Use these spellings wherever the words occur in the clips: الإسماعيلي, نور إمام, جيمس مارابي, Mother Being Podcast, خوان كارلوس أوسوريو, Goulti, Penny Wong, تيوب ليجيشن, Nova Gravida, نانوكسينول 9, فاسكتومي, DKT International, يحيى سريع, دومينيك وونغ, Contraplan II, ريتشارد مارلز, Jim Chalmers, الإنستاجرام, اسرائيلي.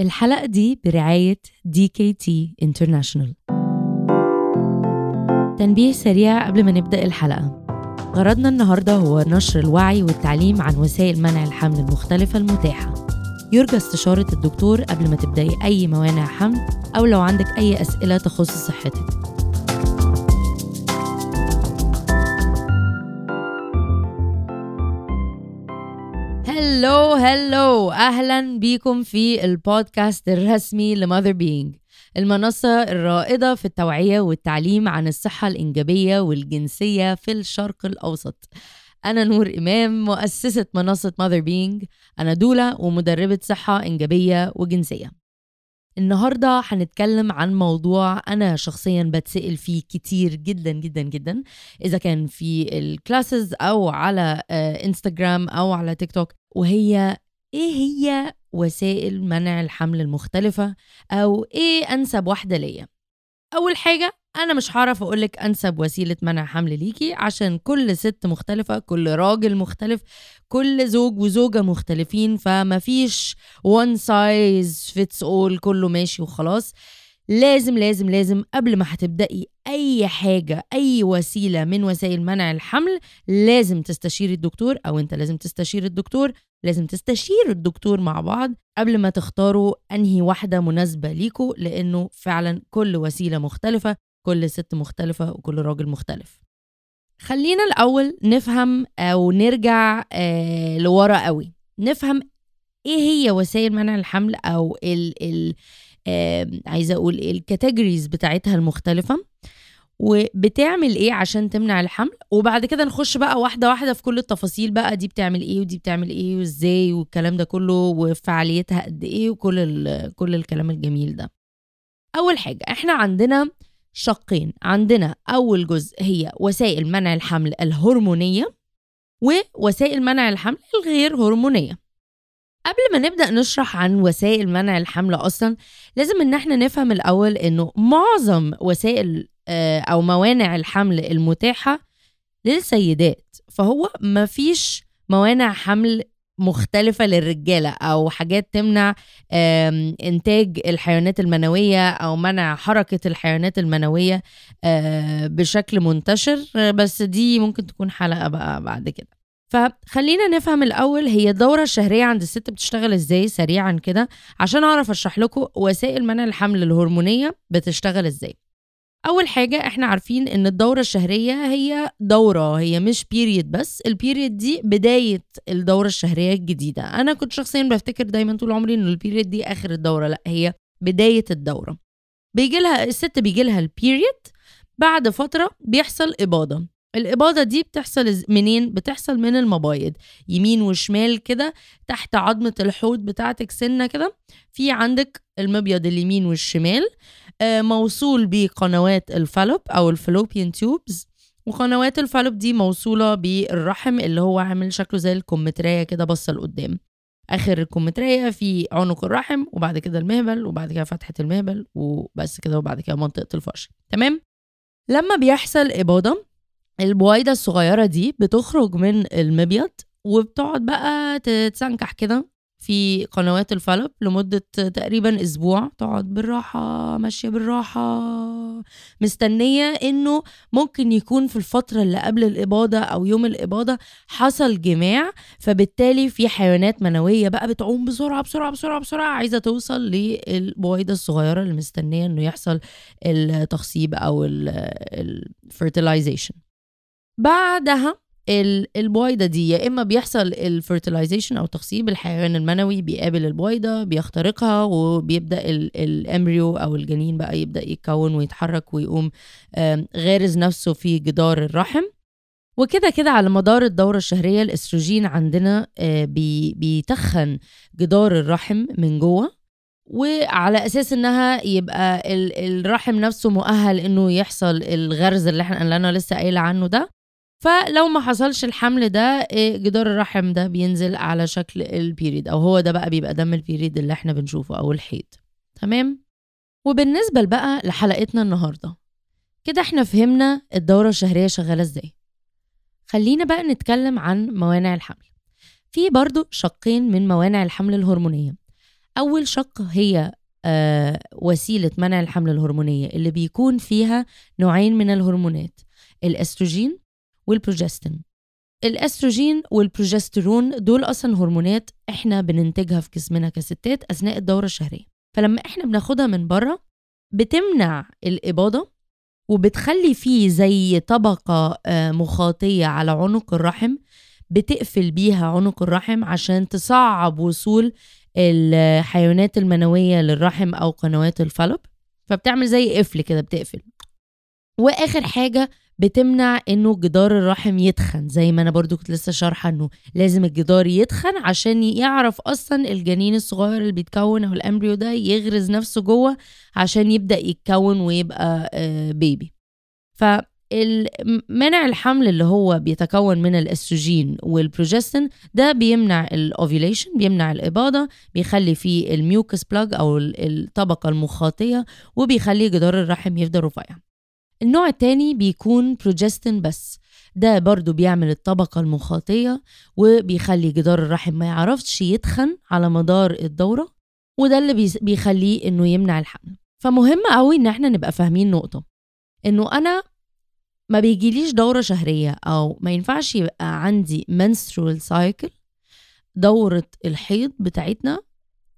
الحلقة دي برعاية DKT International. تنبيه سريع قبل ما نبدأ الحلقة. غرضنا النهاردة هو نشر الوعي والتعليم عن وسائل منع الحمل المختلفة المتاحة. يرجى استشارة الدكتور قبل ما تبدأي أي موانع حمل أو لو عندك أي أسئلة تخص صحتك. هلو أهلاً بيكم في البودكاست الرسمي لماذر بينج، المنصة الرائدة في التوعية والتعليم عن الصحة الإنجابية والجنسية في الشرق الأوسط. أنا نور إمام، مؤسسة منصة ماذر بينج. أنا دولة ومدربة صحة إنجابية وجنسية. النهاردة هنتكلم عن موضوع أنا شخصياً بتسأل فيه كتير جداً جداً جداً، إذا كان في الكلاسز أو على إنستغرام أو على تيك توك، وهي إيه هي وسائل منع الحمل المختلفة أو إيه أنسب واحدة ليا. أول حاجة، أنا مش هعرف أقولك أنسب وسيلة منع حمل ليكي، عشان كل ست مختلفة، كل راجل مختلف، كل زوج وزوجة مختلفين، فما فيش one size fits all كله ماشي وخلاص. لازم قبل ما هتبدأي أي حاجة، أي وسيلة من وسائل منع الحمل، لازم تستشيري الدكتور، أو أنت لازم تستشير الدكتور، لازم تستشيروا الدكتور مع بعض قبل ما تختاروا أنهي واحدة مناسبة ليكوا، لأنه فعلا كل وسيلة مختلفة، كل ست مختلفة، وكل راجل مختلف. خلينا الأول نفهم أو نرجع لورا قوي، نفهم إيه هي وسائل منع الحمل أو عايزة أقول الكاتيجوريز بتاعتها المختلفة، وبتعمل إيه عشان تمنع الحمل، وبعد كده نخش بقى واحدة واحدة في كل التفاصيل بقى، دي بتعمل إيه ودي بتعمل إيه وإزاي والكلام ده كله، وفعاليتها قد إيه، وكل الكلام الجميل ده. أول حاجة، إحنا عندنا شقين. عندنا أول جزء هي وسائل منع الحمل الهرمونية، ووسائل منع الحمل الغير هرمونية. قبل ما نبدأ نشرح عن وسائل منع الحمل أصلا، لازم إن احنا نفهم الأول إنه معظم وسائل أو موانع الحمل المتاحة للسيدات، فهو مفيش موانع حمل مختلفة للرجالة أو حاجات تمنع إنتاج الحيوانات المنوية أو منع حركة الحيوانات المنوية بشكل منتشر، بس دي ممكن تكون حلقة بقى بعد كده. فخلينا نفهم الأول هي الدورة الشهرية عند الست بتشتغل إزاي سريعا كده، عشان أعرف أشرح لكم وسائل منع الحمل الهرمونية بتشتغل إزاي. أول حاجة، إحنا عارفين إن الدورة الشهرية هي دورة، هي مش بيريد، بس البيريد دي بداية الدورة الشهرية الجديدة. أنا كنت شخصيا بفتكر دايما طول عمري إن البيريد دي آخر الدورة، لأ، هي بداية الدورة. الست بيجي لها البيريد، بعد فترة بيحصل إباضة. الإباضة دي بتحصل منين؟ بتحصل من المبايض، يمين وشمال كده تحت عظمة الحوض بتاعتك سنة كده، في عندك المبيض اليمين والشمال، موصول بقنوات الفالوب أو الفالوبيان تيوبز، وقنوات الفالوب دي موصولة بالرحم اللي هو عامل شكله زي الكمترية كده، بصة لقدام. آخر الكمترية في عنق الرحم، وبعد كده المهبل، وبعد كده فتحة المهبل، وبس كده، وبعد كده منطقة الفرج. تمام؟ لما بيحصل إباضة، البويضة الصغيرة دي بتخرج من المبيض وبتقعد بقى تتسنكح كده في قنوات الفالوب لمدة تقريبا أسبوع. تقعد بالراحة، ماشية بالراحة، مستنية إنه ممكن يكون في الفترة اللي قبل الإباضة أو يوم الإباضة حصل جماع، فبالتالي في حيوانات منوية بقى بتعوم بسرعة بسرعة بسرعة بسرعة، عايزة توصل للبويضة الصغيرة اللي مستنية إنه يحصل التخصيب أو الفيرتيلايزيشن. بعدها البويضة دي يا إما بيحصل الفيرتيلايزيشن أو تخصيب، الحيوان المنوي بيقابل البويضة، بيخترقها، وبيبدأ الامبريو أو الجنين بقى يبدأ يتكون ويتحرك ويقوم غارز نفسه في جدار الرحم. وكده كده على مدار الدورة الشهرية الإستروجين عندنا بيتخن جدار الرحم من جوه، وعلى أساس إنها يبقى الرحم نفسه مؤهل إنه يحصل الغرز اللي أنا لسه قايلة عنه ده. فلو ما حصلش الحمل ده، جدار الرحم ده بينزل على شكل البيريد، أو هو ده بقى بيبقى دم البيريد اللي احنا بنشوفه أو الحيض. تمام؟ وبالنسبة بقى لحلقتنا النهاردة كده، احنا فهمنا الدورة الشهرية شغالة ازاي. خلينا بقى نتكلم عن موانع الحمل. في برضو شقين من موانع الحمل الهرمونية. أول شق هي وسيلة منع الحمل الهرمونية اللي بيكون فيها نوعين من الهرمونات، الأستروجين والبروجستين. الأستروجين والبروجستيرون دول أصلا هرمونات إحنا بننتجها في جسمنا كستات أثناء الدورة الشهرية، فلما إحنا بناخدها من برا بتمنع الإباضة وبتخلي فيه زي طبقة مخاطية على عنق الرحم، بتقفل بيها عنق الرحم عشان تصعب وصول الحيوانات المنوية للرحم أو قنوات الفالوب، فبتعمل زي قفل كده بتقفل. وآخر حاجة بتمنع إنه جدار الرحم يتخن، زي ما أنا برضو كنت لسه شارحة إنه لازم الجدار يتخن عشان يعرف أصلا الجنين الصغير اللي بيتكون أو الأمبريو ده يغرز نفسه جوه عشان يبدأ يتكون ويبقى بيبي. فمنع الحمل اللي هو بيتكون من الأستروجين والبروجستين ده بيمنع الأوفيوليشن، بيمنع الإباضة، بيخلي فيه الميوكس بلاج أو الطبقة المخاطية، وبيخلي جدار الرحم يفضل رفيع. النوع التاني بيكون بروجستين بس، ده برضو بيعمل الطبقة المخاطية وبيخلي جدار الرحم ما يعرفش يتخن على مدار الدورة، وده اللي بيخليه انه يمنع الحمل. فمهم قوي ان احنا نبقى فاهمين نقطة انه انا ما بيجيليش دورة شهرية او ما ينفعش يبقى عندي menstrual cycle، دورة الحيض بتاعتنا،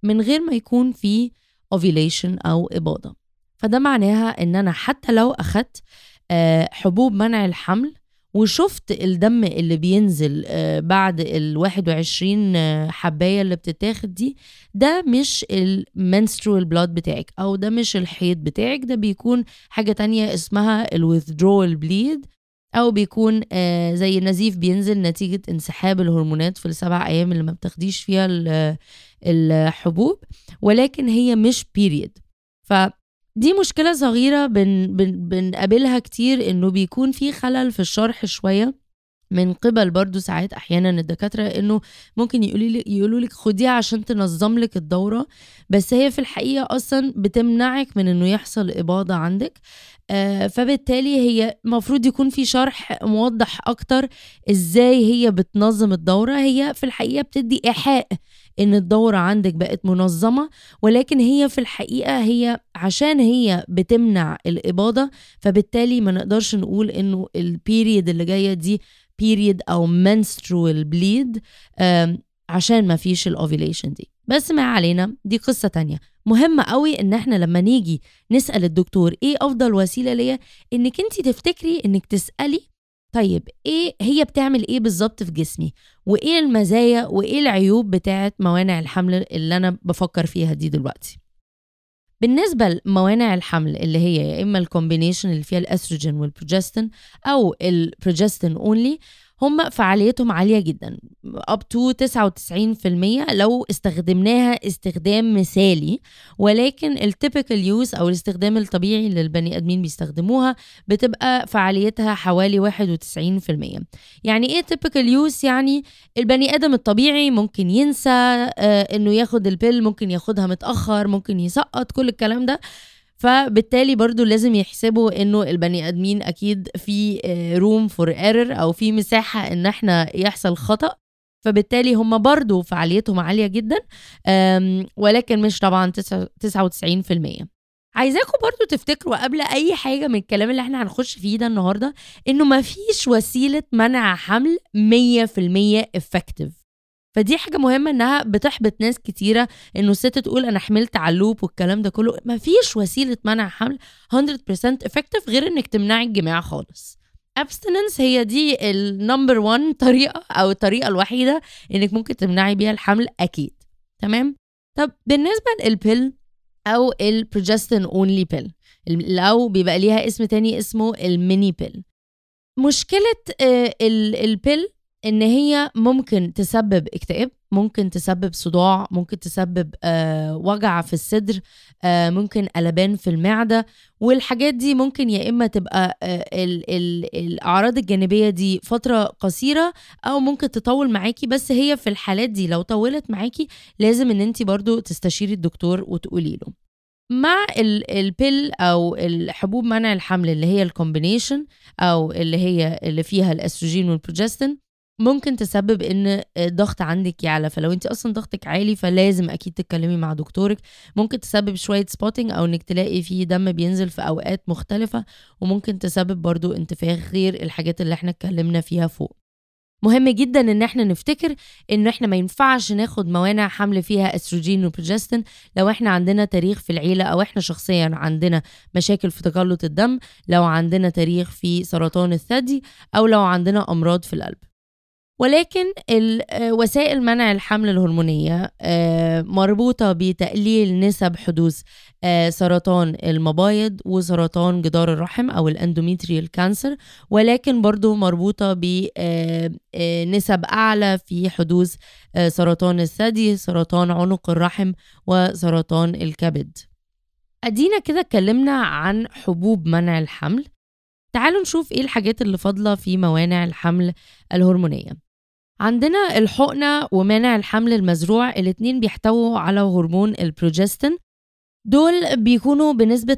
من غير ما يكون في ovulation او إباضة. فده معناها ان انا حتى لو اخدت حبوب منع الحمل وشفت الدم اللي بينزل بعد ال21 حباية اللي بتتاخد دي، ده مش المنسترول بلاد بتاعك او ده مش الحيض بتاعك، ده بيكون حاجة تانية اسمها الويثدرول بليد، او بيكون زي نزيف بينزل نتيجة انسحاب الهرمونات في ال7 ايام اللي ما بتاخديش فيها الحبوب، ولكن هي مش بيريد. ف دي مشكلة صغيرة بنقابلها كتير، انه بيكون في خلل في الشرح شوية من قبل برضو ساعات احيانا الدكاترة، انه ممكن يقولولك خديها عشان تنظم لك الدورة، بس هي في الحقيقة اصلا بتمنعك من انه يحصل اباضة عندك. فبالتالي هي مفروض يكون في شرح موضح اكتر ازاي هي بتنظم الدورة. هي في الحقيقة بتدي ايحاء ان الدورة عندك بقت منظمة، ولكن هي في الحقيقة هي عشان هي بتمنع الإباضة، فبالتالي ما نقدرش نقول انه البيريد اللي جاية دي بيريد او منسترول بليد عشان ما فيش الأوفيليشن دي. بس ما علينا، دي قصة تانية. مهم قوي ان احنا لما نيجي نسأل الدكتور ايه افضل وسيلة ليا، انك انتي تفتكري انك تسألي طيب ايه هي بتعمل ايه بالظبط في جسمي، وايه المزايا وايه العيوب بتاعت موانع الحمل اللي انا بفكر فيها دي دلوقتي. بالنسبة لموانع الحمل اللي هي يا اما الكومبينيشن اللي فيها الاستروجين والبروجستين او البروجستين اونلي، هم فعاليتهم عالية جدا up to 99% لو استخدمناها استخدام مثالي، ولكن التيبيكال يوز او الاستخدام الطبيعي اللي البني ادمين بيستخدموها بتبقى فعاليتها حوالي 91%. يعني ايه تيبيكال يوز؟ يعني البني ادم الطبيعي ممكن ينسى انه ياخد البيل، ممكن ياخدها متأخر، ممكن يسقط، كل الكلام ده. فبالتالي برضو لازم يحسبوا انه البني ادمين اكيد في روم فور ايرور او في مساحة ان احنا يحصل خطأ، فبالتالي هم برضو فعاليتهم عالية جدا، ولكن مش طبعا 99%. عايزاكم برضو تفتكروا قبل اي حاجة من الكلام اللي احنا هنخش فيه ده النهاردة، انه ما فيش وسيلة منع حمل 100% effective. فدي حاجة مهمة انها بتحبط ناس كتيرة، انه الست تقول انا حملت على اللوب والكلام ده كله. مفيش وسيلة منع حمل 100% effective غير انك تمنعي الجماعة خالص. abstinence هي دي النمبر 1 طريقة او الطريقة الوحيدة انك ممكن تمنعي بيها الحمل اكيد. تمام؟ طب بالنسبة للبيل او البروجستين اونلي بيل، لو بيبقى ليها اسم تاني اسمه الميني بيل. مشكلة البيل ان هي ممكن تسبب اكتئاب، ممكن تسبب صداع، ممكن تسبب وجع في الصدر، ممكن قلبان في المعدة، والحاجات دي ممكن يا اما تبقى الاعراض الجانبية دي فترة قصيرة او ممكن تطول معاكي. بس هي في الحالات دي لو طولت معاكي لازم ان انتي برضو تستشيري الدكتور وتقولي له. مع البيل او الحبوب منع الحمل اللي هي الكومبينيشن او اللي فيها الاستروجين والبروجستين، ممكن تسبب ان الضغط عندك يعلى. فلو انت اصلا ضغطك عالي فلازم اكيد تتكلمي مع دكتورك. ممكن تسبب شوية سبوتينج او انك تلاقي فيه دم بينزل في اوقات مختلفة، وممكن تسبب برضو انتفاخ غير الحاجات اللي احنا اتكلمنا فيها فوق. مهم جدا ان احنا نفتكر ان احنا ما ينفعش ناخد موانع حمل فيها استروجين وبروجستين لو احنا عندنا تاريخ في العيلة، او احنا شخصيا عندنا مشاكل في تجلط الدم، لو عندنا تاريخ في سرطان الثدي، او لو عندنا امراض في القلب. ولكن وسائل منع الحمل الهرمونية مربوطة بتقليل نسب حدوث سرطان المبايض وسرطان جدار الرحم أو الاندوميتريال كانسر، ولكن برضو مربوطة بنسب أعلى في حدوث سرطان الثدي، سرطان عنق الرحم، وسرطان الكبد. أدينا كده اتكلمنا عن حبوب منع الحمل. تعالوا نشوف ايه الحاجات اللي فاضله في موانع الحمل الهرمونيه. عندنا الحقنه ومانع الحمل المزروع، الاتنين بيحتووا على هرمون البروجستين. دول بيكونوا بنسبه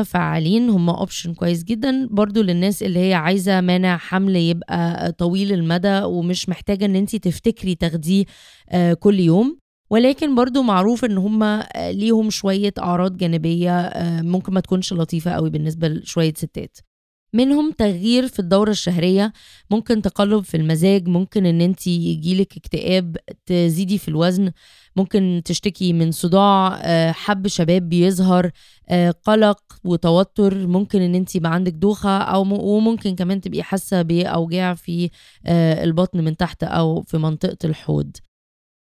94-99% فعالين، هم اوبشن كويس جدا برضو للناس اللي هي عايزه مانع حمل يبقى طويل المدى ومش محتاجه ان انت تفتكري تاخديه كل يوم. ولكن برضو معروف ان هم ليهم شوية اعراض جانبية ممكن ما تكونش لطيفة قوي بالنسبة لشوية ستات. منهم تغيير في الدورة الشهرية، ممكن تقلب في المزاج، ممكن ان انت يجيلك اكتئاب، تزيدي في الوزن، ممكن تشتكي من صداع، حب شباب بيظهر، قلق وتوتر، ممكن ان انت يبقى عندك دوخة، وممكن كمان تبقي حاسة باوجاع في البطن من تحت او في منطقة الحوض.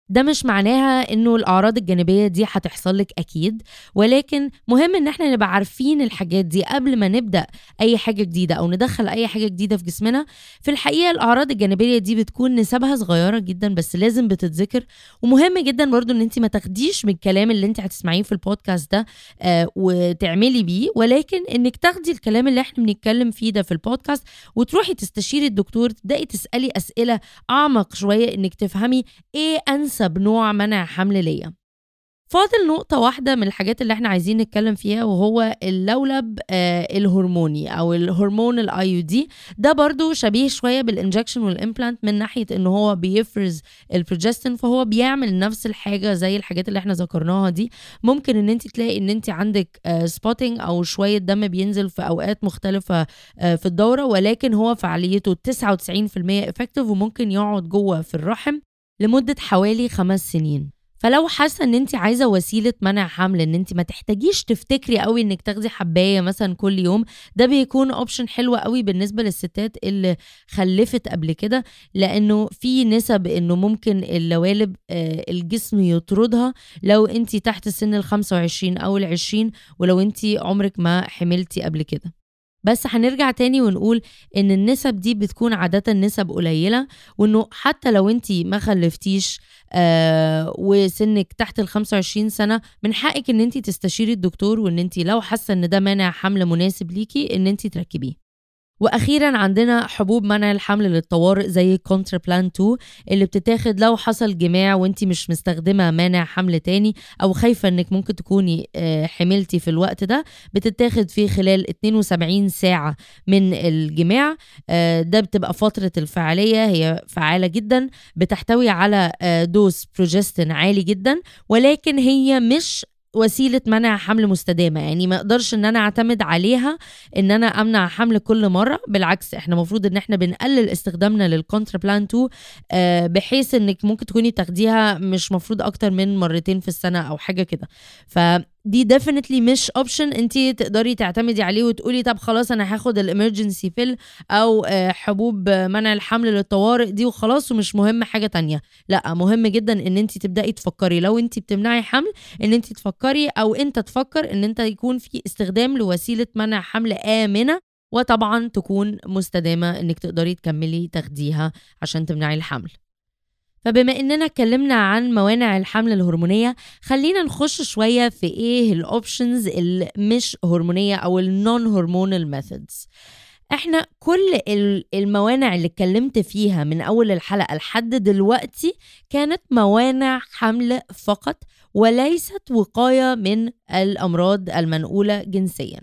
ده مش معناها انه الاعراض الجانبيه دي هتحصل لك اكيد، ولكن مهم ان احنا نبقى عارفين الحاجات دي قبل ما نبدا اي حاجه جديده او ندخل اي حاجه جديده في جسمنا. في الحقيقه الاعراض الجانبيه دي بتكون نسبها صغيره جدا، بس لازم بتتذكر. ومهم جدا برضو ان انت ما تاخديش من الكلام اللي انت هتسمعيه في البودكاست ده وتعملي بيه، ولكن انك تاخدي الكلام اللي احنا بنتكلم فيه ده في البودكاست وتروحي تستشيري الدكتور، تبداي تسالي اسئله اعمق شويه انك تفهمي ايه انسب بنوع منع حمل ليا. فاضل نقطة واحدة من الحاجات اللي احنا عايزين نتكلم فيها، وهو اللولب الهرموني او الهرمون الIUD. ده برضو شبيه شوية بالانجكشن والامبلانت من ناحية ان هو بيفرز البروجستين، فهو بيعمل نفس الحاجة زي الحاجات اللي احنا ذكرناها دي. ممكن ان انت تلاقي ان انت عندك سبوتينج او شوية دم بينزل في اوقات مختلفة في الدورة، ولكن هو فعاليته 99% افكتيف، وممكن يقعد جوه في الرحم لمدة حوالي 5 سنين. فلو حاسة ان انت عايزة وسيلة منع حمل ان انت ما تحتاجيش تفتكري قوي انك تاخدي حباية مثلا كل يوم، ده بيكون اوبشن حلو قوي بالنسبة للستات اللي خلفت قبل كده، لانه في نسب انه ممكن اللوالب الجسم يطردها لو انت تحت سن 25 او 20، ولو انت عمرك ما حملتي قبل كده. بس هنرجع تاني ونقول ان النسب دي بتكون عادة نسب قليلة، وانه حتى لو انتي ما خلفتيش وسنك تحت 25 سنة، من حقك ان انتي تستشيري الدكتور، وان انتي لو حاسة ان ده مانع حمل مناسب ليكي ان انتي تركبيه. واخيرا عندنا حبوب منع الحمل للطوارئ زي Contraplan II، اللي بتتاخد لو حصل جماع وانتي مش مستخدمه مانع حمل تاني، او خايفه انك ممكن تكوني حملتي في الوقت ده. بتتاخد في خلال 72 ساعه من الجماع، ده بتبقى فتره الفعاليه. هي فعاله جدا، بتحتوي على دوز بروجستين عالي جدا، ولكن هي مش وسيلة منع حمل مستدامة. يعني ما اقدرش ان انا اعتمد عليها ان انا امنع حمل كل مرة. بالعكس، احنا مفروض ان احنا بنقلل استخدامنا للكونترابلان 2 بحيث انك ممكن تكوني تاخديها مش مفروض اكتر من 2 في السنة او حاجة كده. فدي ديفينتلي مش اوبشن انتي تقدري تعتمدي عليه وتقولي طب خلاص انا هاخد الامرجنسي بيل او حبوب منع الحمل للطوارئ دي وخلاص ومش مهم حاجة تانية. لا، مهم جدا ان انتي تبدأي تفكري لو انتي بتمنعي حمل ان انتي تفكري، او انت تفكر ان انت يكون في استخدام لوسيلة منع حمل آمنة، وطبعا تكون مستدامة انك تقدري تكملي تاخديها عشان تمنعي الحمل. فبما اننا اتكلمنا عن موانع الحمل الهرمونية، خلينا نخش شوية في ايه الاوبشنز المش هرمونية او النون هرمونال ميثودز. احنا كل الموانع اللي اتكلمت فيها من اول الحلقة لحد دلوقتي كانت موانع حمل فقط، وليست وقاية من الأمراض المنقولة جنسيا.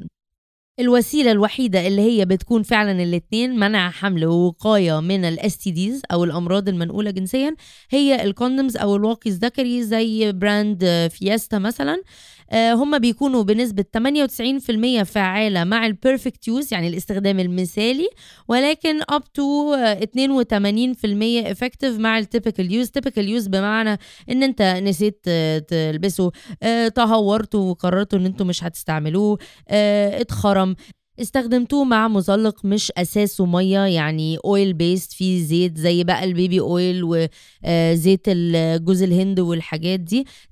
الوسيلة الوحيدة اللي هي بتكون فعلا الاتنين منع حمل ووقاية من الSTDs أو الأمراض المنقولة جنسيا هي الكوندومز أو الواقي الذكري زي براند فيستا مثلا. هم بيكونوا بنسبة 98% فعالة مع البيرفكت يوز يعني الاستخدام المثالي، ولكن up to 82% effective مع التيبيكال يوز. تيبيكال يوز بمعنى ان انت نسيت تلبسه، تهورته وقررتوا ان انتوا مش هتستعملوه، اتخرم، استخدمتوه مع مزلق مش اساسه ميه يعني اويل بيست فيه زيت زي بقى البيبي اويل وزيت الجوز الهند والحاجات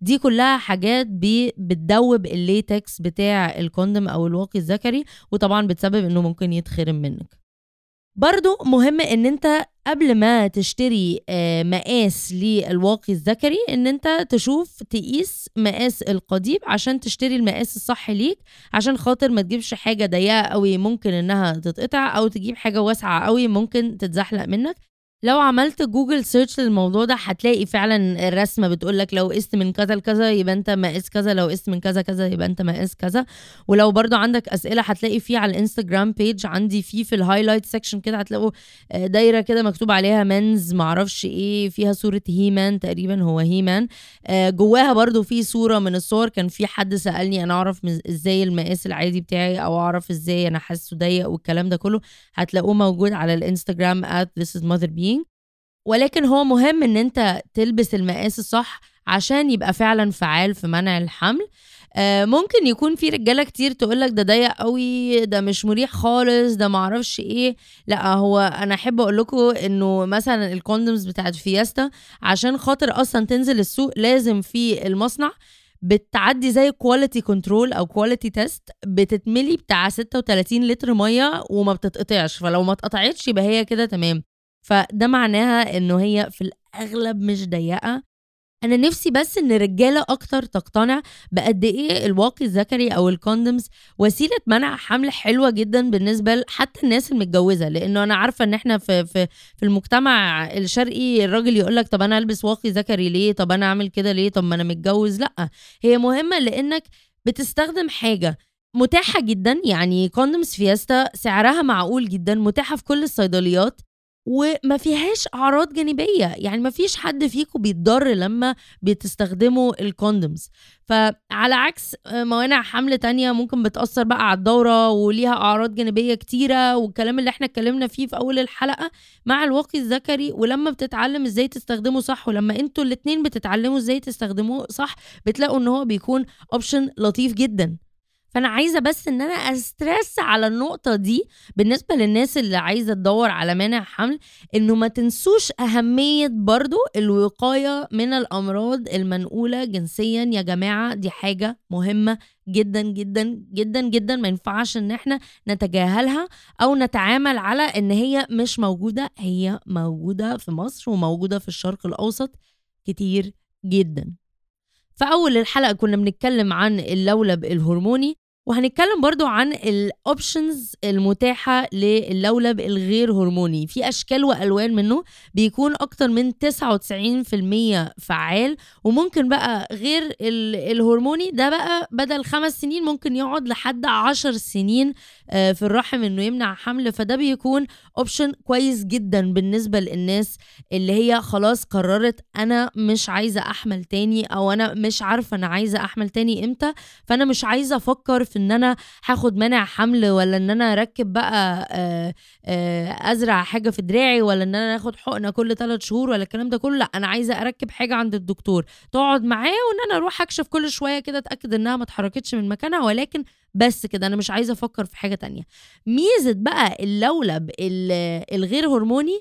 دي كلها حاجات بتدوب الليتكس بتاع الكوندوم او الواقي الذكري، وطبعا بتسبب انه ممكن يتخرم منك. برضو مهم ان انت قبل ما تشتري مقاس للواقي الذكري ان انت تشوف تقيس مقاس القضيب عشان تشتري المقاس الصح ليك، عشان خاطر ما تجيبش حاجة ضيقة قوي ممكن انها تتقطع، او تجيب حاجة واسعة قوي ممكن تتزحلق منك. لو عملت جوجل سيرش للموضوع ده هتلاقي فعلا الرسمة بتقولك لو قست من كذا لكذا يبقى انت مقاس كذا، لو قست من كذا كذا يبقى انت مقاس كذا. ولو برضو عندك اسئلة هتلاقي فيه على الانستجرام بيج عندي فيه في الهايلايت سيكشن كده هتلاقوا دايرة كده مكتوب عليها منز معرفش ايه، فيها صورة هيمان تقريبا، هو هيمان جواها برضو فيه صورة من الصور. كان في حد سألني انا اعرف ازاي المقاس العادي بتاعي او اعرف ازاي انا حاسه ضيق والكلام ده كله، هتلاقوه موجود على الانستجرام @thisismotherbeing. ولكن هو مهم ان انت تلبس المقاس الصح عشان يبقى فعلا فعال في منع الحمل. ممكن يكون في رجاله كتير تقولك ده ضيق قوي، ده مش مريح خالص، ده معرفش ايه. لا، هو انا احب اقول لكم انه مثلا الكوندومز بتاعت فيستا عشان خاطر اصلا تنزل السوق لازم في المصنع بتعدي زي كواليتي كنترول او كواليتي تيست، بتتملي بتاع 36 لتر ميه وما بتتقطعش، فلو ما اتقطعتش يبقى هي كده تمام. فده معناها انه هي في الاغلب مش ضيقه. انا نفسي بس ان الرجاله اكتر تقتنع بقد ايه الواقي الذكري او الكوندومز وسيله منع حمل حلوه جدا بالنسبه حتى الناس المتجوزه، لانه انا عارفه ان احنا في المجتمع الشرقي الراجل يقولك طب انا البس واقي ذكري ليه، طب انا اعمل كده ليه، طب ما انا متجوز. لا، هي مهمه لانك بتستخدم حاجه متاحه جدا، يعني كوندومز فيستا سعرها معقول جدا، متاحه في كل الصيدليات وما فيهاش اعراض جانبيه، يعني ما فيش حد فيكم بيتضر لما بتستخدموا الكوندومز. فعلى عكس موانع حمل تانية ممكن بتاثر بقى على الدوره وليها اعراض جانبيه كتيره والكلام اللي احنا اتكلمنا فيه في اول الحلقه، مع الواقي الذكري ولما بتتعلم ازاي تستخدمه صح، ولما انتوا الاتنين بتتعلموا ازاي تستخدموه صح، بتلاقوا ان هو بيكون اوبشن لطيف جدا. فأنا عايزة بس إن أنا أسترس على النقطة دي بالنسبة للناس اللي عايزة تدور على مانع حمل، إنه ما تنسوش أهمية برضو الوقاية من الأمراض المنقولة جنسيا يا جماعة. دي حاجة مهمة جدا جدا جدا جدا، ما ينفعش إن احنا نتجاهلها أو نتعامل على إن هي مش موجودة. هي موجودة في مصر وموجودة في الشرق الأوسط كتير جدا. فأول الحلقة كنا بنتكلم عن اللولب الهرموني، وهنتكلم برضو عن الأوبشنز المتاحة للولب الغير هرموني. في أشكال وألوان منه، بيكون أكتر من 99% فعال، وممكن بقى غير الهرموني ده بقى بدل 5 سنين ممكن يقعد لحد 10 سنين في الرحم إنه يمنع حمل. فده بيكون أوبشن كويس جدا بالنسبة للناس اللي هي خلاص قررت أنا مش عايزة أحمل تاني، أو أنا مش عارفة أنا عايزة أحمل تاني إمتى، فأنا مش عايزة أفكر في ان انا هاخد منع حمل، ولا ان انا اركب بقى ازرع حاجه في دراعي، ولا ان انا اخد حقنه كل 3 شهور، ولا الكلام ده كله. لا، انا عايزه اركب حاجه عند الدكتور تقعد معاه، وان انا اروح اكشف كل شويه كده اتاكد انها ما اتحركتش من مكانها، ولكن بس كده انا مش عايزه افكر في حاجه تانية. ميزه بقى اللولب الغير هرموني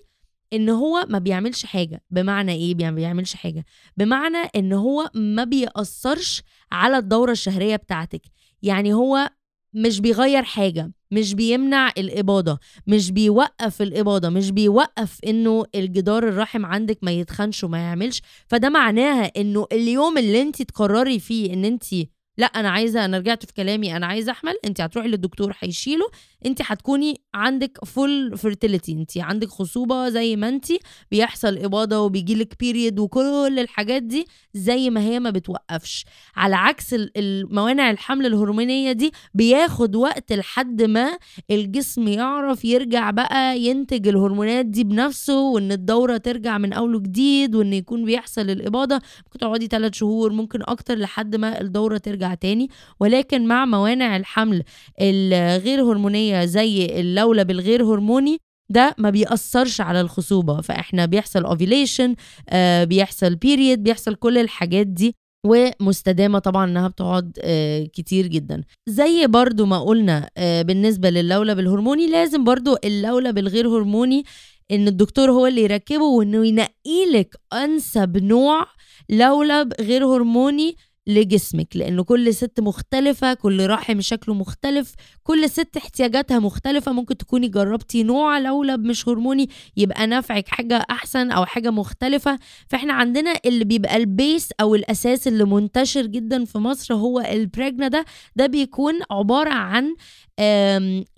ان هو ما بيعملش حاجه. بمعنى ايه ما بيعملش حاجه؟ بمعنى ان هو ما بيأثرش على الدوره الشهريه بتاعتك، يعني هو مش بيغير حاجة، مش بيمنع الإباضة، مش بيوقف الإباضة، مش بيوقف إنه الجدار الرحم عندك ما يتخنش وما يعملش. فده معناها إنه اليوم اللي انتي تقرري فيه إن انتي لا انا عايزه، انا رجعت في كلامي، انا عايزه احمل، انت هتروحي للدكتور هيشيله، انت هتكوني عندك فول فيرتيليتي، انت عندك خصوبه زي ما انت، بيحصل اباضه وبيجيلك بيريد وكل الحاجات دي زي ما هي، ما بتوقفش، على عكس الموانع الحمل الهرمونيه دي بياخد وقت لحد ما الجسم يعرف يرجع بقى ينتج الهرمونات دي بنفسه، وان الدوره ترجع من اول وجديد، وان يكون بيحصل الاباضه، ممكن تقعدي 3 شهور ممكن اكتر لحد ما الدوره ترجع تاني. ولكن مع موانع الحمل الغير هرمونية زي اللولب الغير هرموني ده ما بيأثرش على الخصوبة، فإحنا بيحصل ovulation، بيحصل period، بيحصل كل الحاجات دي، ومستدامة طبعا انها بتقعد كتير جدا. زي برضو ما قلنا بالنسبة للولب الهرموني، لازم برضو اللولب الغير هرموني ان الدكتور هو اللي يركبه، وانه ينقيلك انسب نوع لولب غير هرموني لجسمك، لأنه كل ست مختلفة، كل رحم شكله مختلف، كل ست احتياجاتها مختلفة، ممكن تكوني جربتي نوع لولب مش هرموني يبقى نافعك حاجة أحسن أو حاجة مختلفة. فإحنا عندنا اللي بيبقى البيس أو الأساس اللي منتشر جدا في مصر هو البريجنا، ده بيكون عبارة عن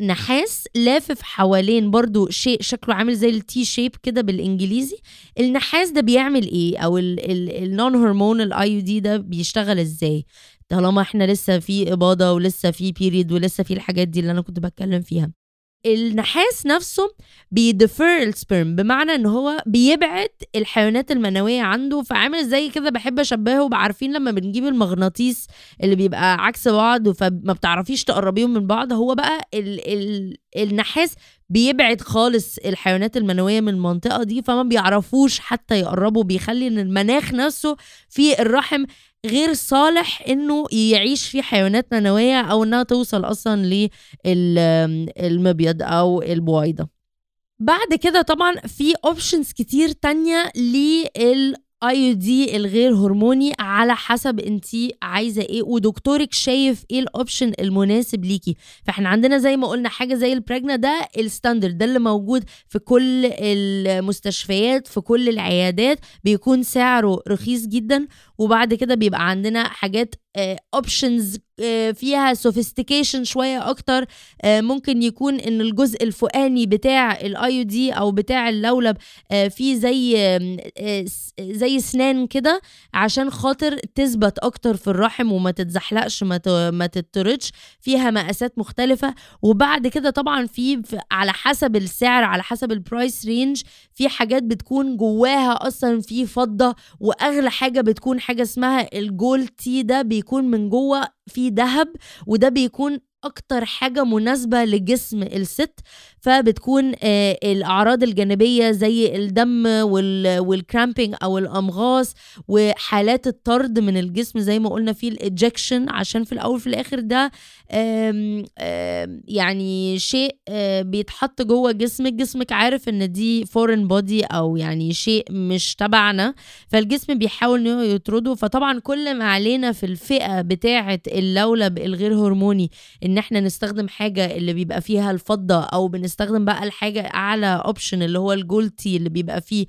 نحاس لافف حوالين برضو شيء شكله عامل زي التي شيب كده بالانجليزي. النحاس ده بيعمل ايه، او النون هرمون الايودي ده بيشتغل ازاي طالما احنا لسه في اباضه ولسه في بيريد ولسه في الحاجات دي اللي انا كنت بتكلم فيها. النحاس نفسه بيدفر السبرم، بمعنى ان هو بيبعد الحيوانات المنويه عنده، فعامل زي كده، بحب اشبهه وبعارفين لما بنجيب المغناطيس اللي بيبقى عكس بعض فما بتعرفيش تقربيهم من بعض، هو بقى النحاس بيبعد خالص الحيوانات المنويه من المنطقه دي، فما بيعرفوش حتى يقربوا، بيخلي ان المناخ نفسه في الرحم غير صالح انه يعيش فيه حيوانات منويه، او انها توصل اصلا للمبيض او البويضه. بعد كده طبعا في اوبشنز كتير تانية للايودي الغير هرموني على حسب انتي عايزه ايه ودكتورك شايف ايه الاوبشن المناسب ليكي. فاحنا عندنا زي ما قلنا حاجه زي البريجنا، ده الستاندرد، ده اللي موجود في كل المستشفيات في كل العيادات، بيكون سعره رخيص جدا. وبعد كده بيبقى عندنا حاجات options فيها sophistication شوية أكتر، ممكن يكون إن الجزء الفوقاني بتاع الأيودي أو بتاع اللولب فيه زي سنان كده عشان خاطر تثبت أكتر في الرحم وما تتزحلقش ما تتطردش، فيها مقاسات مختلفة. وبعد كده طبعا في على حسب السعر على حسب البرايس رينج، في حاجات بتكون جواها أصلا في فضة، وأغلى حاجة بتكون حاجة اسمها الجولتي، ده بيكون من جوه في ذهب، وده بيكون اكتر حاجة مناسبة لجسم الست، فبتكون الاعراض الجانبية زي الدم والكرامبينج او الامغاص، وحالات الطرد من الجسم زي ما قلنا في الايجكشن، عشان في الاول في الاخر ده يعني شيء بيتحط جوه جسمك، جسمك عارف ان دي فورين بودي او يعني شيء مش تبعنا، فالجسم بيحاول انه يطرده. فطبعا كل ما علينا في الفئة بتاعة اللولب الغير هرموني ان احنا نستخدم حاجة اللي بيبقى فيها الفضة، او بنستخدم بقى الحاجة اعلى اوبشن اللي هو الجولتي اللي بيبقى فيه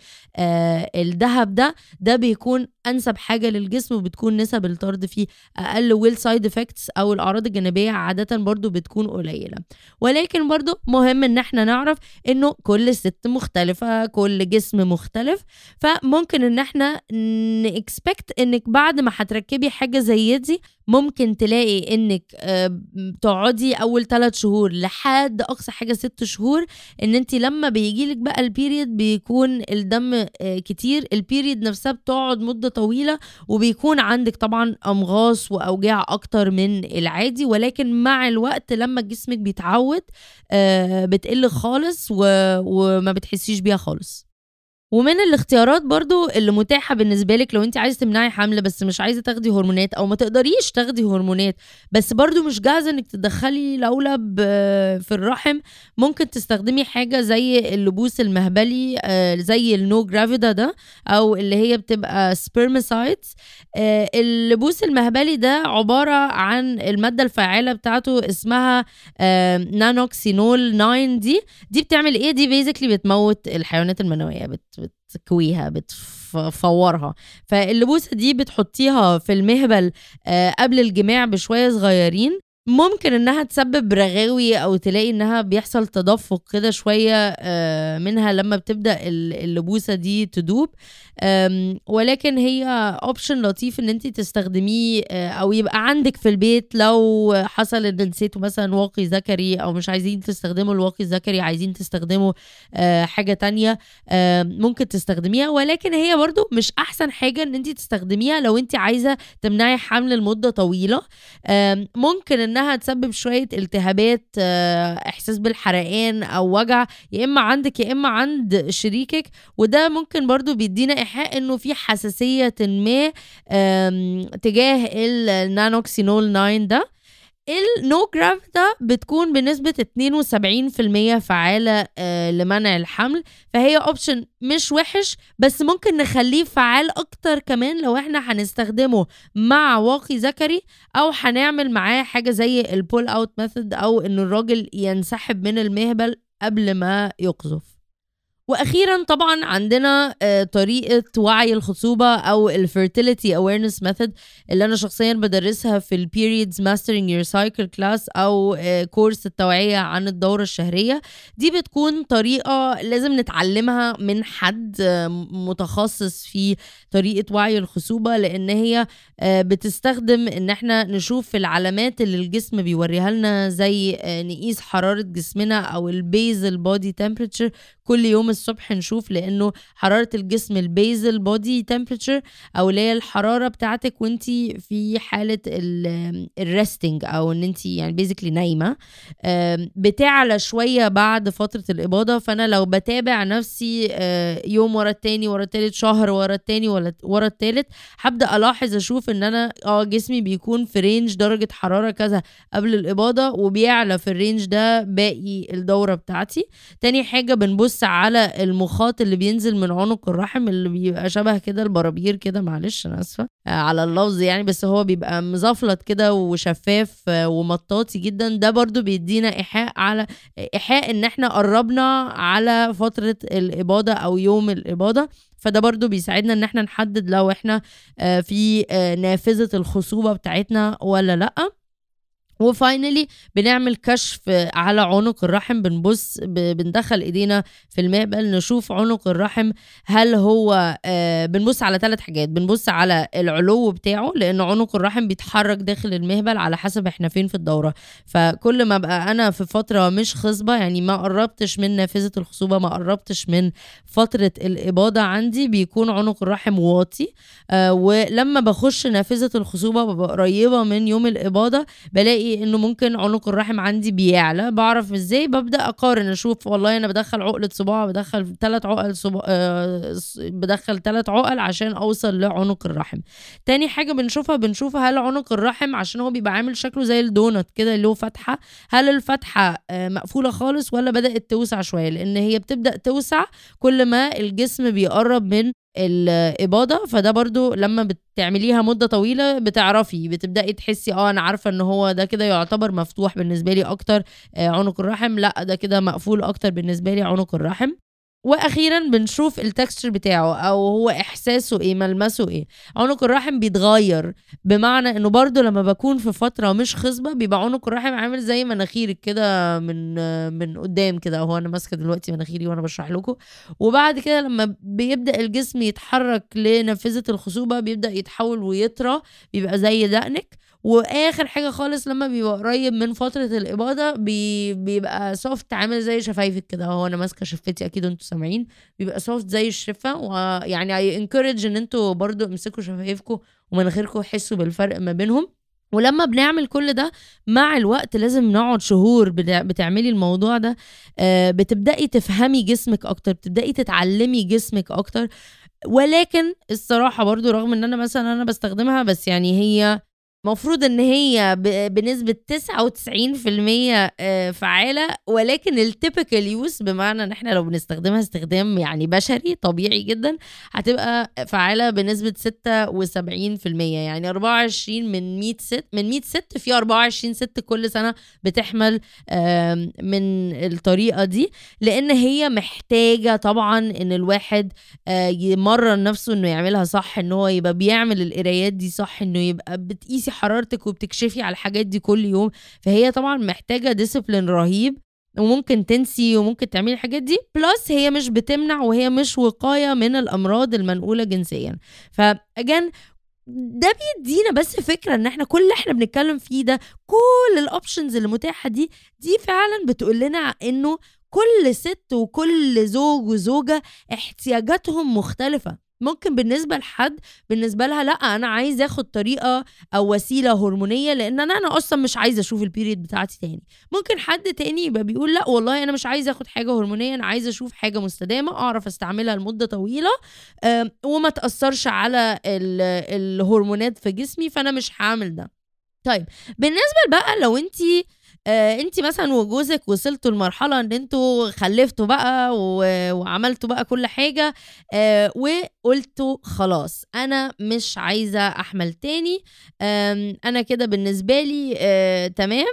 الذهب، ده بيكون انسب حاجة للجسم، وبتكون نسب الطرد فيه اقل، والسايد افكتس او الاعراض الجانبية عادة برضو بتكون قليلة. ولكن برضو مهم ان احنا نعرف انه كل ست مختلفة، كل جسم مختلف، فممكن ان احنا نكسبكت انك بعد ما هتركبي حاجة زي دي ممكن تلاقي انك تقعدي اول 3 شهور لحد اقصى حاجه 6 شهور، ان انت لما بيجيلك بقى البيريد بيكون الدم كتير، البيريد نفسها بتقعد مده طويله، وبيكون عندك طبعا امغاص واوجاع اكتر من العادي. ولكن مع الوقت لما جسمك بيتعود بتقل خالص وما بتحسيش بيها خالص. ومن الاختيارات برضو اللي متاحة بالنسبة لك لو انت عايزة تمنعي حمل بس مش عايزة تاخدي هرمونات، او ما تقدريش تاخدي هرمونات بس برضو مش جاهزة انك تدخلي لولب في الرحم، ممكن تستخدمي حاجة زي اللبوس المهبلي زي النو جرافيدا ده، او اللي هي بتبقى سبرمسايتس. اللبوس المهبلي ده عبارة عن المادة الفاعلة بتاعته اسمها نانوكسينول 9، دي بتعمل ايه؟ دي بيزيكلي بتموت الحيوانات المنوية، بتكويها بتفورها. فاللبوسة دي بتحطيها في المهبل قبل الجماع بشوية صغيرين, ممكن انها تسبب رغاوي او تلاقي انها بيحصل تدفق كده شوية منها لما بتبدأ اللبوسة دي تدوب, ولكن هي اوبشن لطيف ان انت تستخدميه او يبقى عندك في البيت لو حصل ان نسيتوا مثلا واقي ذكري او مش عايزين تستخدموا الواقي الذكري, عايزين تستخدموا حاجة تانية, ممكن تستخدميها. ولكن هي برضو مش احسن حاجة ان انت تستخدميها لو انت عايزة تمنعي حمل لمدة طويلة. ممكن انها تسبب شوية التهابات, احساس بالحرقان او وجع, يا اما عندك يا اما عند شريكك, وده ممكن برضو بيدينا ايحاء انه في حساسية ما تجاه النانوكسينول 9 ده. النو جرافيدا بتكون بنسبة 72% فعالة لمنع الحمل, فهي اوبشن مش وحش, بس ممكن نخليه فعال اكتر كمان لو احنا هنستخدمه مع واقي ذكري او هنعمل معاه حاجة زي البول اوت ميثود, او ان الراجل ينسحب من المهبل قبل ما يقذف. واخيرا طبعا عندنا طريقه وعي الخصوبه او الفيرتيليتي اويرنس ميثود اللي انا شخصيا بدرسها في البيريدز ماسترينج يور سايكل كلاس او كورس التوعيه عن الدوره الشهريه. دي بتكون طريقه لازم نتعلمها من حد متخصص في طريقه وعي الخصوبه, لان هي بتستخدم ان احنا نشوف العلامات اللي الجسم بيوريها لنا, زي نقيس حراره جسمنا او البيزل بودي تمبريتشر كل يوم الصبح نشوف, لانه حراره الجسم البيزل بودي تمبريتشر او اللي هي الحراره بتاعتك وانتي في حاله الريستنج او ان انتي يعني بيزيكلي نايمه, بتعلى شويه بعد فتره الاباضه. فانا لو بتابع نفسي يوم ورا التاني ورا التالت, شهر ورا التاني ورا التالت, هبدا الاحظ اشوف ان انا جسمي بيكون في رينج درجه حراره كذا قبل الاباضه وبيعلى في الرينج ده باقي الدوره بتاعتي. تاني حاجه بنبص على المخاط اللي بينزل من عنق الرحم اللي بيبقى شبه كده البرابير كده, معلش انا اسفه على اللفظ يعني, بس هو بيبقى مزفلت كده وشفاف ومطاطي جدا. ده برضو بيدينا ايحاء ان احنا قربنا على فتره الاباضه او يوم الاباضه, فده برضو بيساعدنا ان احنا نحدد لو احنا في نافذه الخصوبه بتاعتنا ولا لا. وفاينالي بنعمل كشف على عنق الرحم, بنبص بندخل ايدينا في المهبل نشوف عنق الرحم, هل هو بنبص على 3 حاجات. بنبص على العلو بتاعه, لان عنق الرحم بيتحرك داخل المهبل على حسب احنا فين في الدوره, فكل ما بقى انا في فتره مش خصبه يعني ما قربتش من نافذه الخصوبه, ما قربتش من فتره الاباضه, عندي بيكون عنق الرحم واطي, ولما بخش نافذه الخصوبه ببقى قريبه من يوم الاباضه بلاقي انه ممكن عنق الرحم عندي بيعلى. بعرف ازاي؟ ببدا اقارن, اشوف والله انا بدخل عقله صباع, بدخل 3 عقل بدخل 3 عقل عشان اوصل لعنق الرحم. تاني حاجه بنشوف هل عنق الرحم, عشان هو بيبقى عامل شكله زي الدونت كده له فتحه, هل الفتحه مقفوله خالص ولا بدات توسع شويه, لان هي بتبدا توسع كل ما الجسم بيقرب من الاباضه. فده برضو لما بتعمليها مده طويله بتعرفي, بتبداي تحسي انا عارفه ان هو ده كده يعتبر مفتوح بالنسبه لي اكتر عنق الرحم, لا ده كده مقفول اكتر بالنسبه لي عنق الرحم. واخيرا بنشوف التكستشر بتاعه او هو احساسه ايه, ملمسه ايه. عنق الرحم بيتغير, بمعنى انه برضو لما بكون في فتره مش خصبه بيبقى عنق الرحم عامل زي مناخيرك كده من قدام كده, هو انا ماسكه دلوقتي مناخيري وانا بشرح لكم. وبعد كده لما بيبدا الجسم يتحرك لنافذه الخصوبه بيبدا يتحول ويطرى, بيبقى زي دقنك. واخر حاجه خالص لما بيبقى قريب من فتره الاباضه بيبقى سوفت, عامل زي شفايفك كده, هو انا ماسكه شفتي اكيد انتوا سامعين, بيبقى سوفت زي الشفه. ويعني اي انكورج ان انتوا برضو امسكوا شفايفكم ومناخيركم وحسوا بالفرق ما بينهم. ولما بنعمل كل ده مع الوقت, لازم نقعد شهور بتعملي الموضوع ده, بتبدأي تفهمي جسمك اكتر, بتبدأي تتعلمي جسمك اكتر. ولكن الصراحه برضو رغم ان انا مثلا بستخدمها, بس يعني هي مفروض ان هي بنسبة 99% فعالة، ولكن التيبيكال يوز بمعنى ان احنا لو بنستخدمها استخدام يعني بشري طبيعي جدا هتبقى فعالة بنسبة 76%، يعني 24 من 100 ست في 24 ست كل سنة بتحمل من الطريقة دي، لان هي محتاجة طبعا ان الواحد يمرن نفسه انه يعملها صح، انه هو يبقى بيعمل القرايات دي صح، انه يبقى بتقيسي حرارتك وبتكشفي على الحاجات دي كل يوم. فهي طبعا محتاجة ديسيبلين رهيب، وممكن تنسي وممكن تعملي الحاجات دي، بلس هي مش بتمنع وهي مش وقاية من الأمراض المنقولة جنسيا. فأجان ده بيدينا بس فكرة ان احنا كل اللي احنا بنتكلم فيه ده، كل الأوبشنز اللي متاحة دي فعلا بتقول لنا انه كل ست وكل زوج وزوجة احتياجاتهم مختلفة. ممكن بالنسبة لحد بالنسبة لها لأ أنا عايز أخد طريقة أو وسيلة هرمونية لأن أنا أصلا مش عايز أشوف البيريد بتاعتي تاني. ممكن حد تاني يبقى بيقول لأ والله أنا مش عايز أخد حاجة هرمونية، أنا عايز أشوف حاجة مستدامة أعرف أستعملها لمدة طويلة وما تأثرش على الهرمونات في جسمي، فأنا مش هعمل ده. طيب بالنسبة بقى لو انتي مثلا وجوزك وصلتوا لمرحلة ان انتوا خلفتوا بقى وعملتوا بقى كل حاجة وقلتوا خلاص انا مش عايزة احمل تاني، انا كده بالنسبة لي تمام،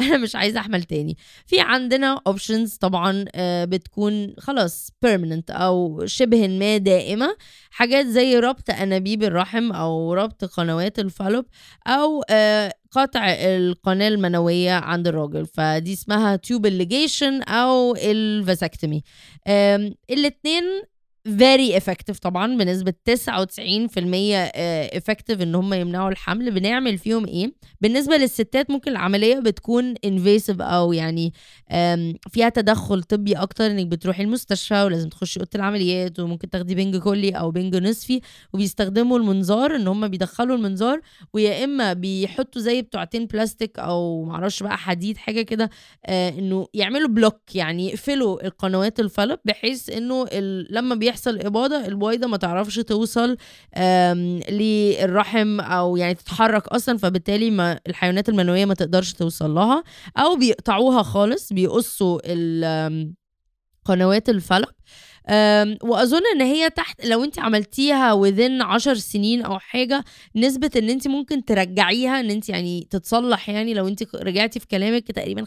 انا مش عايزة احمل تاني. في عندنا options طبعا بتكون خلاص permanent او شبه ما دائمة، حاجات زي ربط انابيب الرحم او ربط قنوات الفالوب او قطع القناة المنوية عند الراجل، فدي اسمها tubal ligation أو الفاسكتومي. الاتنين very effective طبعا بنسبة 99% effective ان هم يمنعوا الحمل. بنعمل فيهم ايه؟ بالنسبة للستات ممكن العملية بتكون invasive او يعني فيها تدخل طبي اكتر، انك بتروحي المستشفى ولازم تخشي اوضه العمليات وممكن تاخدي بنج كلي او بنج نصفي، وبيستخدموا المنظار ان هم بيدخلوا المنظار، ويا اما بيحطوا زي بتوعتين بلاستيك او معرفش بقى حديد حاجة كده انه يعملوا بلوك يعني يقفلوا القنوات الفالب بحيث انه لما يحصل إباضة البويضة ما تعرفش توصل للرحم أو يعني تتحرك أصلا، فبالتالي ما الحيوانات المنوية ما تقدرش توصل لها، أو بيقطعوها خالص بيقصوا قنوات الفالب. وأظن إن هي تحت لو أنت عملتيها within 10 سنين أو حاجة، نسبة إن أنت ممكن ترجعيها إن أنت يعني تتصلح، يعني لو أنت رجعتي في كلامك تقريبا 55%،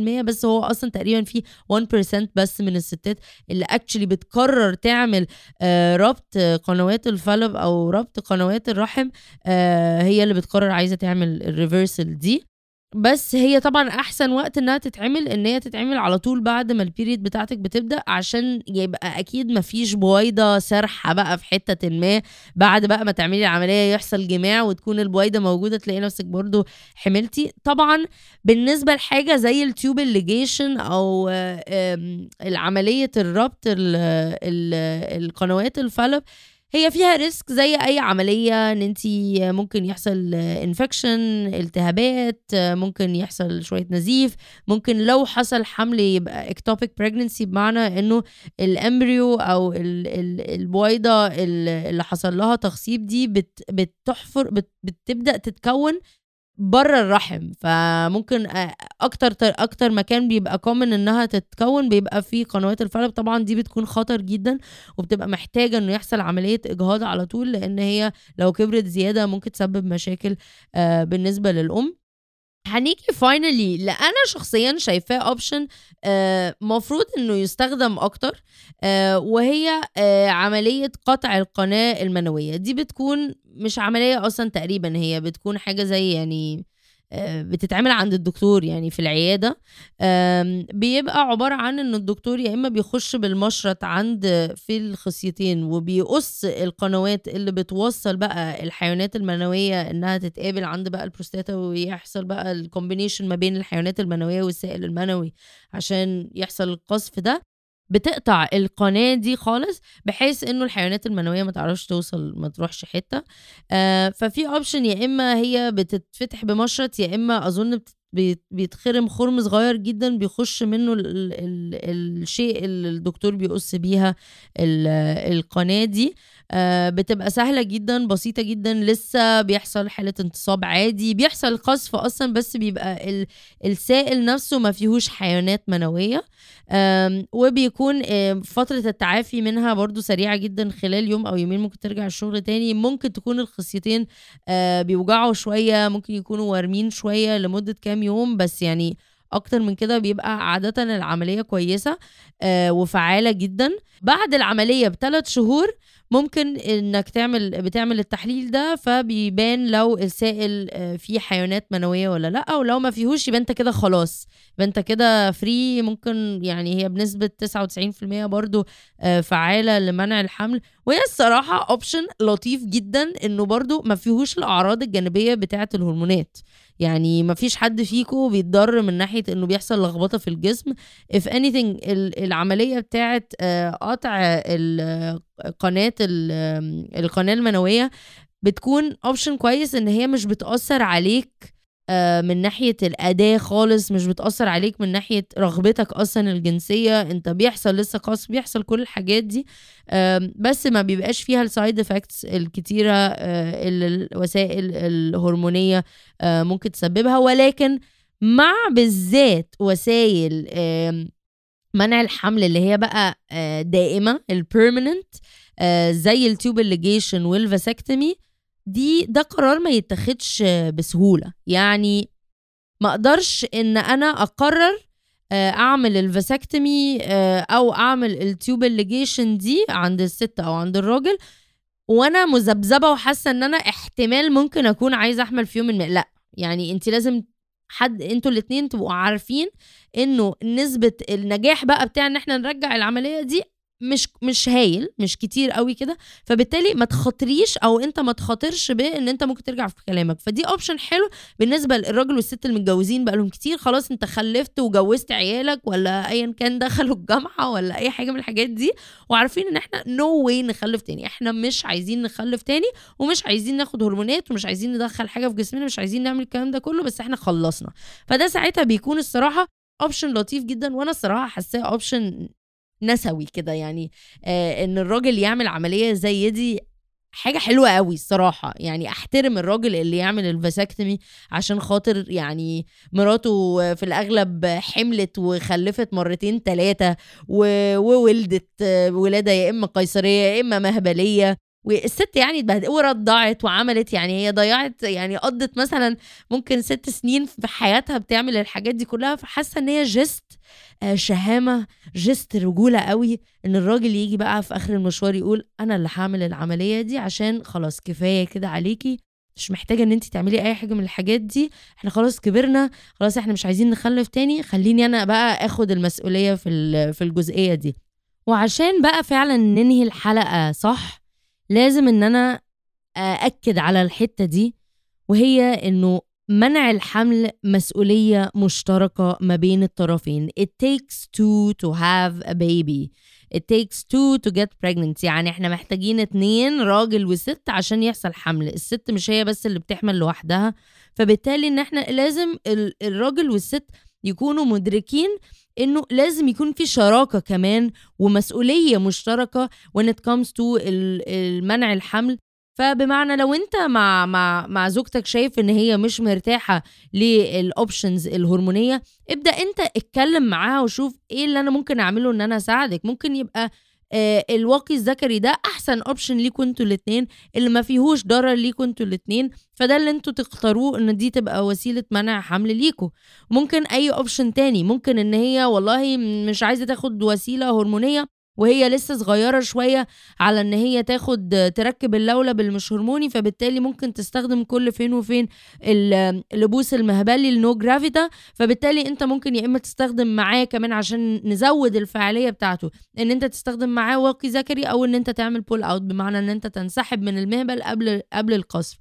بس هو أصلا تقريبا في 1% بس من الستات اللي actually بتقرر تعمل ربط قنوات الفالب أو ربط قنوات الرحم، هي اللي بتقرر عايزة تعمل الريفرسل دي. بس هي طبعا احسن وقت انها تتعمل ان هي تتعمل على طول بعد ما البيريد بتاعتك بتبدا، عشان يبقى اكيد مفيش بويضه سرحه بقى في حته ما بعد بقى ما تعملي العمليه يحصل جماع وتكون البويضه موجوده تلاقي نفسك برضو حملتي. طبعا بالنسبه لحاجه زي التيوب الليجيشن او العمليه الربط القنوات الفالب، هي فيها ريسك زي اي عمليه ان انت ممكن يحصل انفكشن، التهابات، ممكن يحصل شويه نزيف، ممكن لو حصل حمل يبقى اكتوبيك بريجنسي بمعنى انه الامبريو او البويضه اللي حصل لها تخصيب دي بتبدا تتكون بره الرحم، فممكن اكتر مكان بيبقى كومن انها تتكون بيبقى في قنوات الفالب. طبعا دي بتكون خطر جدا وبتبقى محتاجه انه يحصل عمليه اجهاض على طول، لان هي لو كبرت زياده ممكن تسبب مشاكل بالنسبه للام. هنيجي فاينالي لأنا شخصيا شايفاه اوبشن مفروض انه يستخدم اكتر، وهي عملية قطع القناة المنوية. دي بتكون مش عملية اصلا تقريبا، هي بتكون حاجة زي يعني بتتعمل عند الدكتور يعني في العيادة، بيبقى عبارة عن ان الدكتور يا اما بيخش بالمشرط عند في الخصيتين وبيقص القنوات اللي بتوصل بقى الحيوانات المنوية انها تتقابل عند بقى البروستاتا، ويحصل بقى الكومبينيشن ما بين الحيوانات المنوية والسائل المنوي عشان يحصل القصف ده. بتقطع القناة دي خالص بحيث انه الحيوانات المنوية ما تعرفش توصل ما تروحش حتة، ففي اوبشن يا اما هي بتتفتح بمشرط، يا اما اظن بيتخرم خرم صغير جدا بيخش منه الشيء اللي الدكتور بيقص بيها القناة دي. بتبقى سهلة جدا بسيطة جدا. لسه بيحصل حالة انتصاب عادي، بيحصل قصف أصلا، بس بيبقى السائل نفسه ما فيهوش حيوانات منوية. وبيكون فترة التعافي منها برضو سريعة جدا، خلال يوم أو يومين ممكن ترجع الشغل تاني. ممكن تكون الخصيتين بيوجعوا شوية، ممكن يكونوا وارمين شوية لمدة كام يوم، بس يعني اكتر من كده بيبقى عادة العملية كويسة وفعالة جدا. بعد العملية ب3 شهور ممكن انك بتعمل التحليل ده، فبيبان لو السائل فيه حيوانات منوية ولا لا، ولو ما فيهوش يبقى انت كده خلاص، يبقى انت كده فري. ممكن يعني هي بنسبة 99% برضو فعالة لمنع الحمل، وهي الصراحة اوبشن لطيف جدا، انه برضو ما فيهوش الاعراض الجانبية بتاعة الهرمونات. يعني ما فيش حد فيكو بيتضر من ناحية انه بيحصل لخبطة في الجسم. if anything العملية بتاعة قطع القناة المنوية بتكون اوبشن كويس، ان هي مش بتأثر عليك من ناحية الأداء خالص، مش بتأثر عليك من ناحية رغبتك أصلا الجنسية. انت بيحصل لسه قصف، بيحصل كل الحاجات دي، بس ما بيبقاش فيها السايد افكتس الكتيرة اللي الوسائل الهرمونية ممكن تسببها. ولكن مع بالذات وسائل منع الحمل اللي هي بقى دائمة البيرمننت، زي التيوب الليجيشن والفاسكتومي دي، ده قرار ما يتخدش بسهولة. يعني ما اقدرش ان انا اقرر اعمل الفاسكتومي او اعمل التيوب الليجيشن دي عند الست او عند الراجل وانا مذبذبة وحاسة ان انا احتمال ممكن اكون عايزة احمل في يوم من لا. يعني انت لازم انتوا الاتنين تبقوا عارفين انه نسبة النجاح بقى بتاع ان احنا نرجع العملية دي مش هايل، مش كتير قوي كده، فبالتالي ما تخطريش او انت ما تخطرش بان انت ممكن ترجع في كلامك. فدي اوبشن حلو بالنسبه للراجل والست اللي متجوزين بقالهم كتير، خلاص انت خلفت وجوزت عيالك ولا ايا كان، دخلوا الجامعه ولا اي حاجه من الحاجات دي، وعارفين ان احنا نو واي نخلف تاني، احنا مش عايزين نخلف تاني، ومش عايزين ناخد هرمونات، ومش عايزين ندخل حاجه في جسمنا، مش عايزين نعمل الكلام ده كله، بس احنا خلصنا. فده ساعتها بيكون الصراحه اوبشن لطيف جدا، وانا الصراحه حاساه اوبشن نسوي كده. يعني ان الراجل يعمل عملية زي دي حاجة حلوة قوي الصراحة. يعني احترم الراجل اللي يعمل الفاسكتومي عشان خاطر يعني مراته في الاغلب حملت وخلفت 2 أو 3 مرات وولدت ولادة يا اما قيصرية يا اما مهبلية، والست يعني اتبهدلت ورضعت وعملت، يعني هي ضيعت، يعني قضت مثلا ممكن 6 سنين في حياتها بتعمل الحاجات دي كلها. فحاسه ان هي جست شهامه، جست رجوله قوي، ان الراجل يجي بقى في اخر المشوار يقول انا اللي هعمل العمليه دي، عشان خلاص كفايه كده عليكي، مش محتاجه ان انت تعملي اي حاجه من الحاجات دي، احنا خلاص كبرنا، خلاص احنا مش عايزين نخلف تاني، خليني انا بقى اخد المسؤوليه في الجزئيه دي. وعشان بقى فعلا ننهي الحلقه صح، لازم ان انا اأكد على الحتة دي، وهي انه منع الحمل مسؤولية مشتركة ما بين الطرفين. It takes two to have a baby. It takes two to get pregnant. يعني احنا محتاجين 2 راجل وست عشان يحصل حمل. الست مش هي بس اللي بتحمل لوحدها، فبالتالي ان احنا لازم الراجل والست يكونوا مدركين انه لازم يكون في شراكة كمان ومسؤولية مشتركة when it comes to المنع الحمل. فبمعنى لو انت مع زوجتك شايف ان هي مش مرتاحة للأوبشنز الهرمونية، ابدأ انت اتكلم معاها وشوف ايه اللي انا ممكن اعمله ان انا اساعدك. ممكن يبقى الواقي الذكري ده احسن اوبشن ليكوا انتوا الاتنين، اللي ما فيهوش ضرر ليكوا انتوا الاتنين، فده اللي انتوا تختاروه ان دي تبقى وسيله منع حمل ليكوا. ممكن اي اوبشن تاني، ممكن ان هي والله مش عايزه تاخد وسيله هرمونيه وهي لسه صغيره شويه على ان هي تركب اللولب المش هرموني، فبالتالي ممكن تستخدم كل فين وفين اللبوس المهبلي النو جرافيدا، فبالتالي انت ممكن يا اما تستخدم معاه كمان عشان نزود الفعاليه بتاعته، ان انت تستخدم معاه واقي ذكري، او ان انت تعمل بول اوت، بمعنى ان انت تنسحب من المهبل قبل القصف.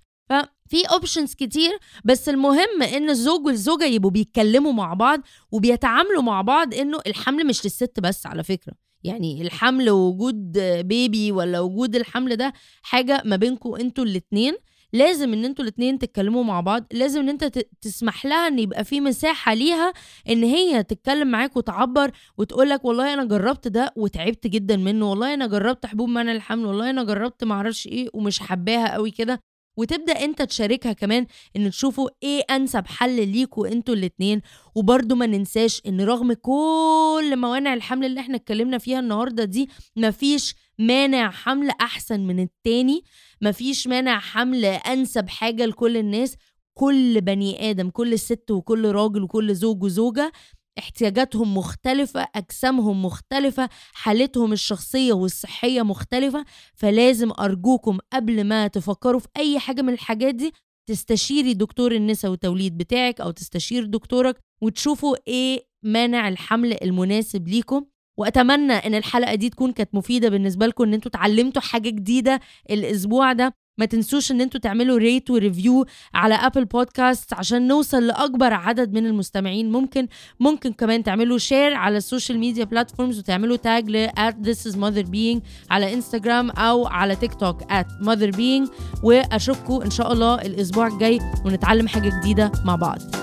في اوبشنز كتير، بس المهم ان الزوج والزوجه يبقوا بيتكلموا مع بعض وبيتعاملوا مع بعض، انه الحمل مش للست بس على فكره. يعني الحمل ووجود بيبي ولا وجود الحمل ده حاجة ما بينكوا انتوا الاتنين، لازم ان انتوا الاثنين تتكلموا مع بعض، لازم ان انت تسمح لها ان يبقى في مساحه ليها ان هي تتكلم معاك وتعبر وتقول لك والله انا جربت ده وتعبت جدا منه، والله انا جربت حبوب منع الحمل، والله انا جربت معرفش ايه ومش حباها قوي كده. وتبدأ انت تشاركها كمان ان تشوفوا ايه انسب حل ليكوا انتوا الاتنين. وبرضو ما ننساش ان رغم كل موانع الحمل اللي احنا اتكلمنا فيها النهاردة دي، مفيش مانع حمل احسن من التاني، مفيش مانع حمل انسب حاجة لكل الناس. كل بني آدم، كل ست وكل راجل وكل زوج وزوجة، احتياجاتهم مختلفة، أجسامهم مختلفة، حالتهم الشخصية والصحية مختلفة. فلازم أرجوكم قبل ما تفكروا في أي حاجة من الحاجات دي تستشيري دكتور النساء والتوليد بتاعك أو تستشير دكتورك وتشوفوا إيه مانع الحمل المناسب ليكم. وأتمنى إن الحلقة دي تكون كانت مفيدة بالنسبة لكم، إن انتوا تعلمتوا حاجة جديدة الأسبوع ده. ما تنسوش ان انتوا تعملوا ريت وريفيو على ابل بودكاست عشان نوصل لاكبر عدد من المستمعين ممكن. ممكن كمان تعملوا شير على السوشيال ميديا بلاتفورمز وتعملوا تاج ل @thisismotherbeing على انستغرام او على تيك توك @motherbeing. واشوفكم ان شاء الله الاسبوع الجاي ونتعلم حاجة جديدة مع بعض.